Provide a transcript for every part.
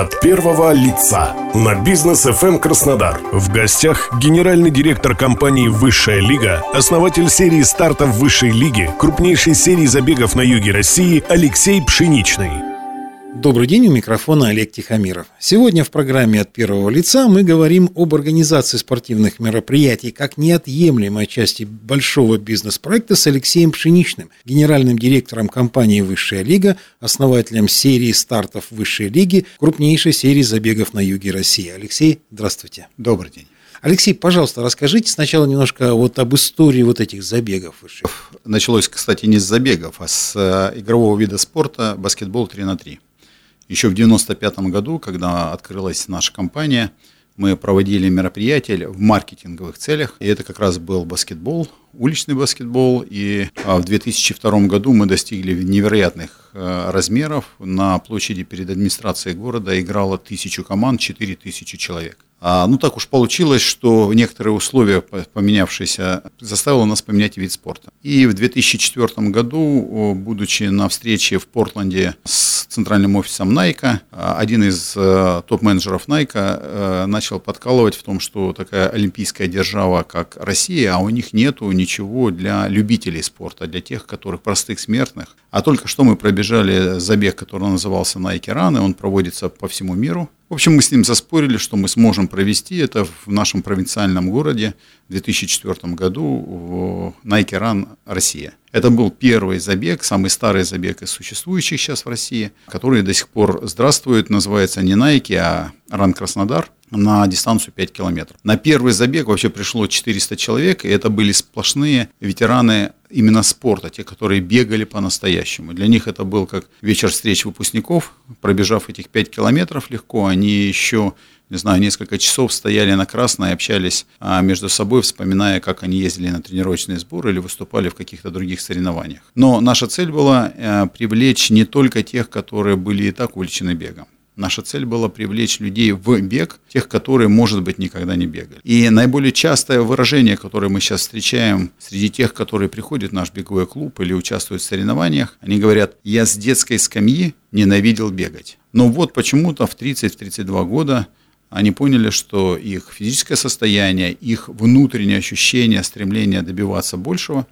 от первого лица на Business FM Краснодар. В гостях генеральный директор компании «Высшая Лига», основатель серии стартов «Высшей Лиги», крупнейшей серии забегов на юге России Алексей Пшеничный. Добрый день, у микрофона Олег Тихомиров. Сегодня в программе «От первого лица» мы говорим об организации спортивных мероприятий как неотъемлемой части большого бизнес-проекта с Алексеем Пшеничным, генеральным директором компании «Высшая Лига», основателем серии стартов «Высшей Лиги», крупнейшей серии забегов на юге России. Алексей, здравствуйте. Добрый день. Алексей, пожалуйста, расскажите сначала немножко об истории этих забегов. Началось, кстати, не с забегов, а с игрового вида спорта баскетбол 3х3. Еще в 1995 году, когда открылась наша компания, мы проводили мероприятия в маркетинговых целях. И это как раз был баскетбол, уличный баскетбол. И в 2002 году мы достигли невероятных размеров. На площади перед администрацией города играло 1000 команд, 4000 человек. Так уж получилось, что некоторые условия, поменявшиеся, заставило нас поменять вид спорта. И в 2004 году, будучи на встрече в Портленде с центральным офисом Nike, один из топ-менеджеров Nike начал подкалывать в том, что такая олимпийская держава, как Россия, а у них нету ничего для любителей спорта, для тех, которых простых смертных. А только что мы пробежали забег, который назывался Nike Run, и он проводится по всему миру. В общем, мы с ним заспорили, что мы сможем провести это в нашем провинциальном городе в 2004 году в Nike Run Россия. Это был первый забег, самый старый забег из существующих сейчас в России, который до сих пор здравствует, называется не Nike, а Run Краснодар, на дистанцию 5 километров. На первый забег вообще пришло 400 человек, и это были сплошные ветераны именно спорта, те, которые бегали по-настоящему. Для них это был как вечер встреч выпускников. Пробежав этих 5 километров легко, они еще, несколько часов стояли на красной, общались между собой, вспоминая, как они ездили на тренировочные сборы или выступали в каких-то других соревнованиях. Но наша цель была привлечь не только тех, которые были и так увлечены бегом. Наша цель была привлечь людей в бег, тех, которые, может быть, никогда не бегали. И наиболее частое выражение, которое мы сейчас встречаем среди тех, которые приходят в наш беговой клуб или участвуют в соревнованиях, они говорят: «Я с детской скамьи ненавидел бегать». Но вот почему-то в 30-32 года они поняли, что их физическое состояние, их внутреннее ощущение, стремление добиваться большего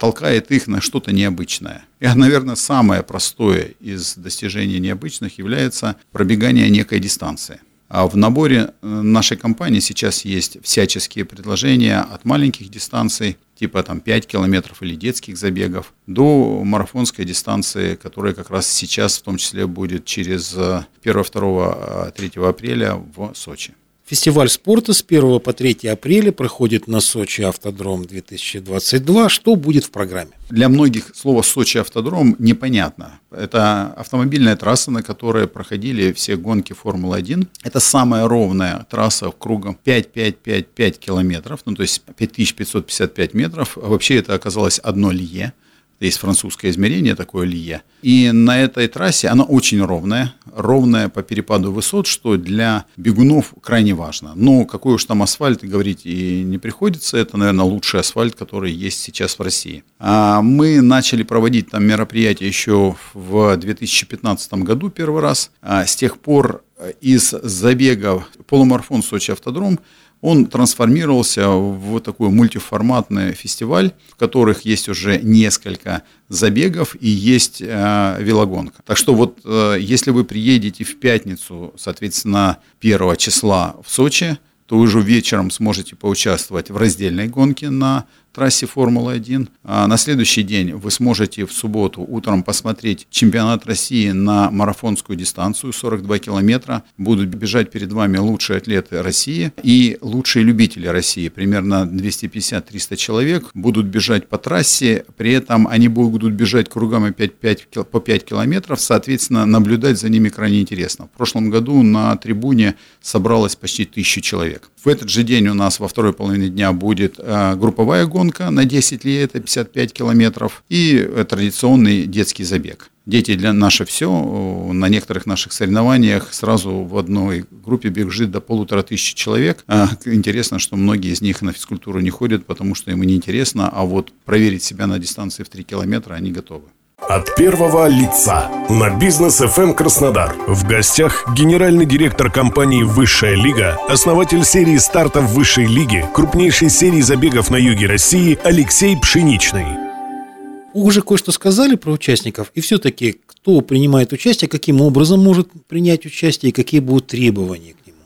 толкает их на что-то необычное. И, наверное, самое простое из достижений необычных является пробегание некой дистанции. А в наборе нашей компании сейчас есть всяческие предложения от маленьких дистанций, типа 5 километров или детских забегов, до марафонской дистанции, которая как раз сейчас в том числе будет через 1, 2, 3 апреля в Сочи. Фестиваль спорта с 1 по 3 апреля проходит на Сочи Автодром 2022. Что будет в программе? Для многих слово «Сочи Автодром» непонятно. Это автомобильная трасса, на которой проходили все гонки Формулы-1. Это самая ровная трасса кругом 5,555 километров, 5555 метров. Вообще это оказалось одно лье. Есть французское измерение, такое лье. И на этой трассе она очень ровная по перепаду высот, что для бегунов крайне важно. Но какой уж там асфальт, говорить и не приходится. Это, наверное, лучший асфальт, который есть сейчас в России. Мы начали проводить там мероприятия еще в 2015 году первый раз. С тех пор из забегов полумарафон «Сочи Автодром» он трансформировался в такой мультиформатный фестиваль, в которых есть уже несколько забегов и есть велогонка. Так что если вы приедете в пятницу, соответственно, 1 числа в Сочи, то уже вечером сможете поучаствовать в раздельной гонке на трассе Формулы-1. А на следующий день вы сможете в субботу утром посмотреть чемпионат России на марафонскую дистанцию, 42 километра. Будут бежать перед вами лучшие атлеты России и лучшие любители России. Примерно 250-300 человек будут бежать по трассе. При этом они будут бежать кругами по 5 километров. Соответственно, наблюдать за ними крайне интересно. В прошлом году на трибуне собралось почти 1000 человек. В этот же день у нас во второй половине дня будет групповая гонка на 10 лет, это 55 километров, и традиционный детский забег. Дети для наше все. На некоторых наших соревнованиях сразу в одной группе бежит до 1500 человек. Интересно, что многие из них на физкультуру не ходят, потому что им неинтересно, а проверить себя на дистанции в 3 километра они готовы. От первого лица на Business FM Краснодар. В гостях генеральный директор компании «Высшая Лига», основатель серии стартов «Высшей Лиги», крупнейшей серии забегов на юге России Алексей Пшеничный. Уже кое-что сказали про участников, и все-таки кто принимает участие, каким образом может принять участие и какие будут требования к нему?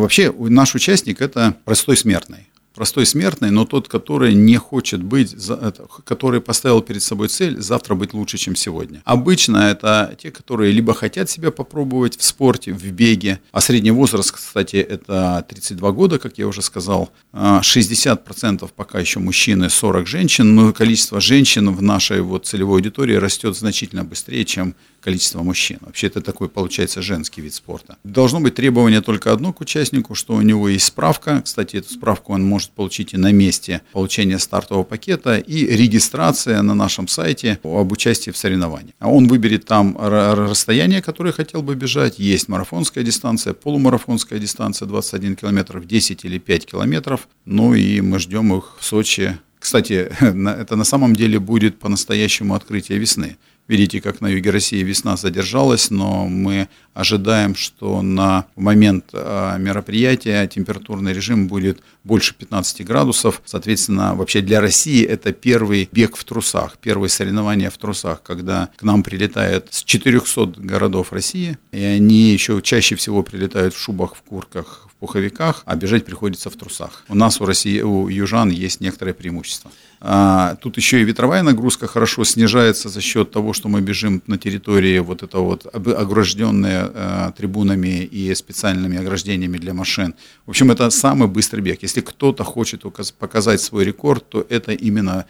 Вообще наш участник – это простой смертный. Простой смертный, но тот, который не хочет быть, который поставил перед собой цель завтра быть лучше, чем сегодня. Обычно это те, которые либо хотят себя попробовать в спорте, в беге, а средний возраст, кстати, это 32 года, как я уже сказал, 60% пока еще мужчины, 40% женщин, но количество женщин в нашей целевой аудитории растет значительно быстрее, чем количество мужчин. Вообще это такой, получается, женский вид спорта. Должно быть требование только одно к участнику, что у него есть справка, кстати, эту справку он может получить и на месте получения стартового пакета, и регистрация на нашем сайте об участии в соревнованиях. Он выберет там расстояние, которое хотел бы бежать. Есть марафонская дистанция, полумарафонская дистанция 21 километр, 10 или 5 километров. Ну и мы ждем их в Сочи. Кстати, это на самом деле будет по-настоящему открытие весны. Видите, как на юге России весна задержалась, но мы ожидаем, что на момент мероприятия температурный режим будет больше 15 градусов. Соответственно, вообще для России это первый бег в трусах, первые соревнования в трусах, когда к нам прилетают с 400 городов России, и они еще чаще всего прилетают в шубах, в куртках, в пуховиках, а бежать приходится в трусах. У нас, у южан, есть некоторое преимущество. Тут еще и ветровая нагрузка хорошо снижается за счет того, что мы бежим на территории огражденные трибунами и специальными ограждениями для машин. В общем, это самый быстрый бег. Если кто-то хочет показать свой рекорд, то это именно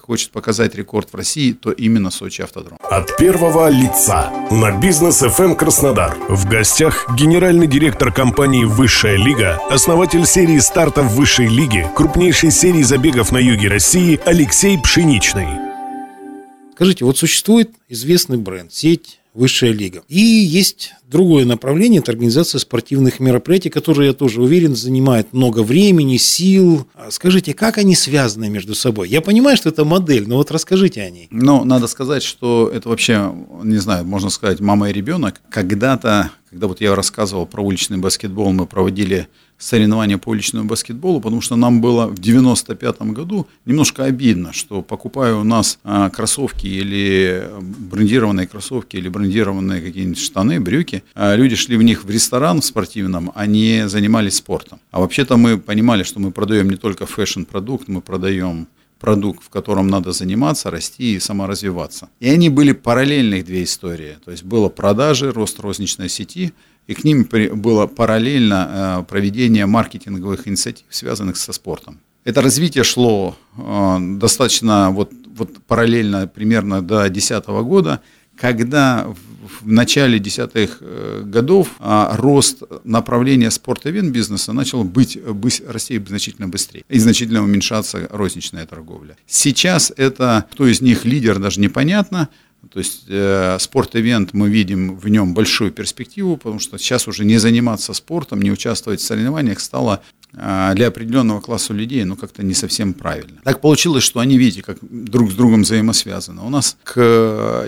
хочет показать рекорд в России, то именно Сочи Автодром. От первого лица на Business FM Краснодар. В гостях генеральный директор компании «Высшая Лига», основатель серии стартов «Высшей Лиги», крупнейшей серии забегов на юге России Алексей Пшеничный. Скажите, существует известный бренд, сеть «Высшая Лига». И есть другое направление, это организация спортивных мероприятий, которые, я тоже уверен, занимает много времени, сил. Скажите, как они связаны между собой? Я понимаю, что это модель, но расскажите о ней. Надо сказать, что это вообще, не знаю, можно сказать, мама и ребенок. Когда-то, когда я рассказывал про уличный баскетбол, мы проводили соревнования по уличному баскетболу, потому что нам было в 95-м году немножко обидно, что покупая у нас кроссовки или брендированные кроссовки, или брендированные какие-нибудь штаны, брюки, люди шли в них в ресторан в спортивном, а не занимались спортом. А вообще-то мы понимали, что мы продаем не только фэшн-продукт, мы продаем продукт, в котором надо заниматься, расти и саморазвиваться. И они были параллельных две истории. То есть было продажи, рост розничной сети, и к ним было параллельно проведение маркетинговых инициатив, связанных со спортом. Это развитие шло достаточно параллельно примерно до 2010 года, когда в начале 10-х годов рост направления спорта и бизнеса начал расти значительно быстрее и значительно уменьшаться розничная торговля. Сейчас это, кто из них лидер, даже непонятно. То есть спорт-ивент, мы видим в нем большую перспективу, потому что сейчас уже не заниматься спортом, не участвовать в соревнованиях стало для определенного класса людей как-то не совсем правильно. Так получилось, что они, видите, как друг с другом взаимосвязаны. У нас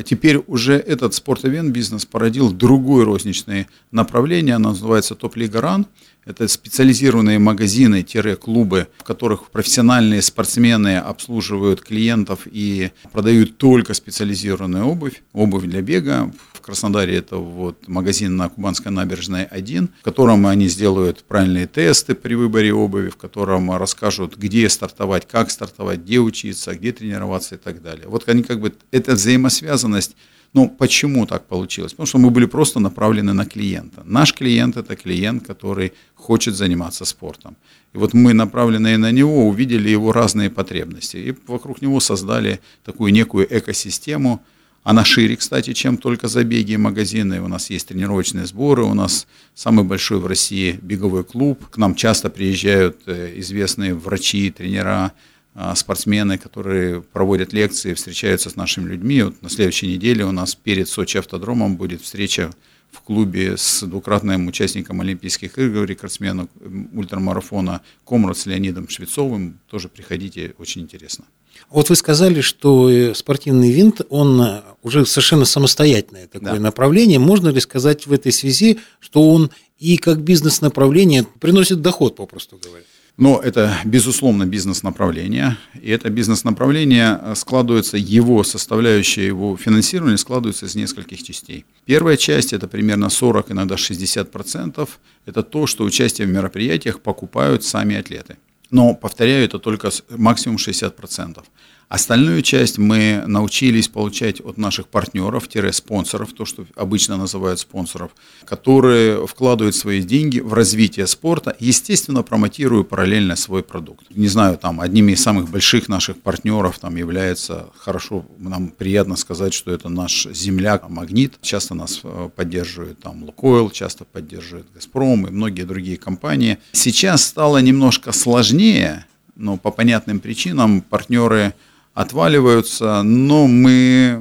теперь уже этот спорт-ивент бизнес породил другое розничное направление, оно называется «Топ Лига Ран». Это специализированные магазины-клубы, в которых профессиональные спортсмены обслуживают клиентов и продают только специализированную обувь для бега. В Краснодаре это магазин на Кубанской набережной 1, в котором они сделают правильные тесты при выборе обуви, в котором расскажут, где стартовать, как стартовать, где учиться, где тренироваться и так далее. Они эта взаимосвязанность. Почему так получилось? Потому что мы были просто направлены на клиента. Наш клиент – это клиент, который хочет заниматься спортом. И мы, направленные на него, увидели его разные потребности. И вокруг него создали такую некую экосистему. Она шире, кстати, чем только забеги и магазины. У нас есть тренировочные сборы, у нас самый большой в России беговой клуб. К нам часто приезжают известные врачи, тренера, спортсмены, которые проводят лекции, встречаются с нашими людьми. На следующей неделе у нас перед Сочи Автодромом будет встреча в клубе с двукратным участником Олимпийских игр, рекордсменом ультрамарафона Комрад с Леонидом Швецовым. Тоже приходите, очень интересно. Вот вы сказали, что спортивный винт, он уже совершенно самостоятельное такое направление. Можно ли сказать в этой связи, что он и как бизнес-направление приносит доход, попросту говоря? Но это, безусловно, бизнес-направление, и это бизнес-направление складывается, его составляющая, его финансирование складывается из нескольких частей. Первая часть – это примерно 40, иногда 60%, это то, что участие в мероприятиях покупают сами атлеты. Но, повторяю, это только максимум 60%. Остальную часть мы научились получать от наших партнеров-спонсоров, то, что обычно называют спонсоров, которые вкладывают свои деньги в развитие спорта, естественно, промотируя параллельно свой продукт. Не знаю, там одними из самых больших наших партнеров там является, хорошо, нам приятно сказать, что это наш земляк Магнит. Часто нас поддерживает там Лукойл, часто поддерживает Газпром и многие другие компании. Сейчас стало немножко сложнее, но по понятным причинам партнеры отваливаются, но мы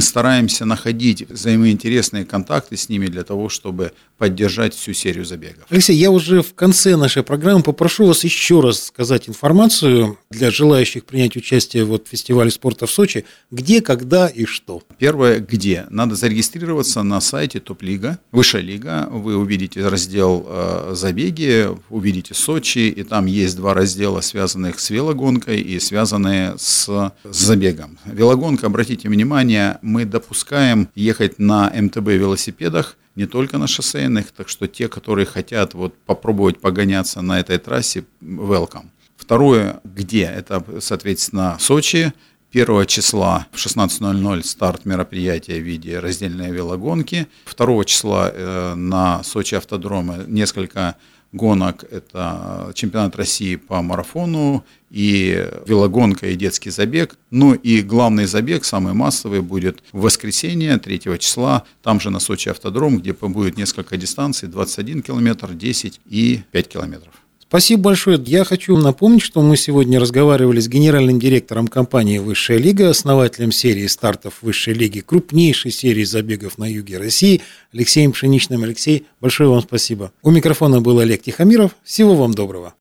стараемся находить взаимоинтересные контакты с ними для того, чтобы поддержать всю серию забегов. Алексей, я уже в конце нашей программы попрошу вас еще раз сказать информацию для желающих принять участие в фестивале спорта в Сочи. Где, когда и что? Первое, где. Надо зарегистрироваться на сайте Топ Лига, Высшая Лига. Вы увидите раздел «Забеги», увидите «Сочи», и там есть два раздела, связанных с велогонкой и связанные с забегом. Велогонка, обратите внимание, мы допускаем ехать на МТБ велосипедах, не только на шоссейных, так что те, которые хотят попробовать погоняться на этой трассе, welcome. Второе, где? Это, соответственно, Сочи. 1 числа в 16:00 старт мероприятия в виде раздельной велогонки. 2 числа на Сочи Автодроме несколько гонок, это чемпионат России по марафону, и велогонка, и детский забег. Ну и главный забег, самый массовый, будет в воскресенье, 3 числа, там же на Сочи Автодром, где будет несколько дистанций, 21 километр, 10 и 5 километров. Спасибо большое. Я хочу напомнить, что мы сегодня разговаривали с генеральным директором компании «Высшая Лига», основателем серии стартов «Высшей Лиги», крупнейшей серии забегов на юге России, Алексеем Пшеничным. Алексей, большое вам спасибо. У микрофона был Олег Тихомиров. Всего вам доброго.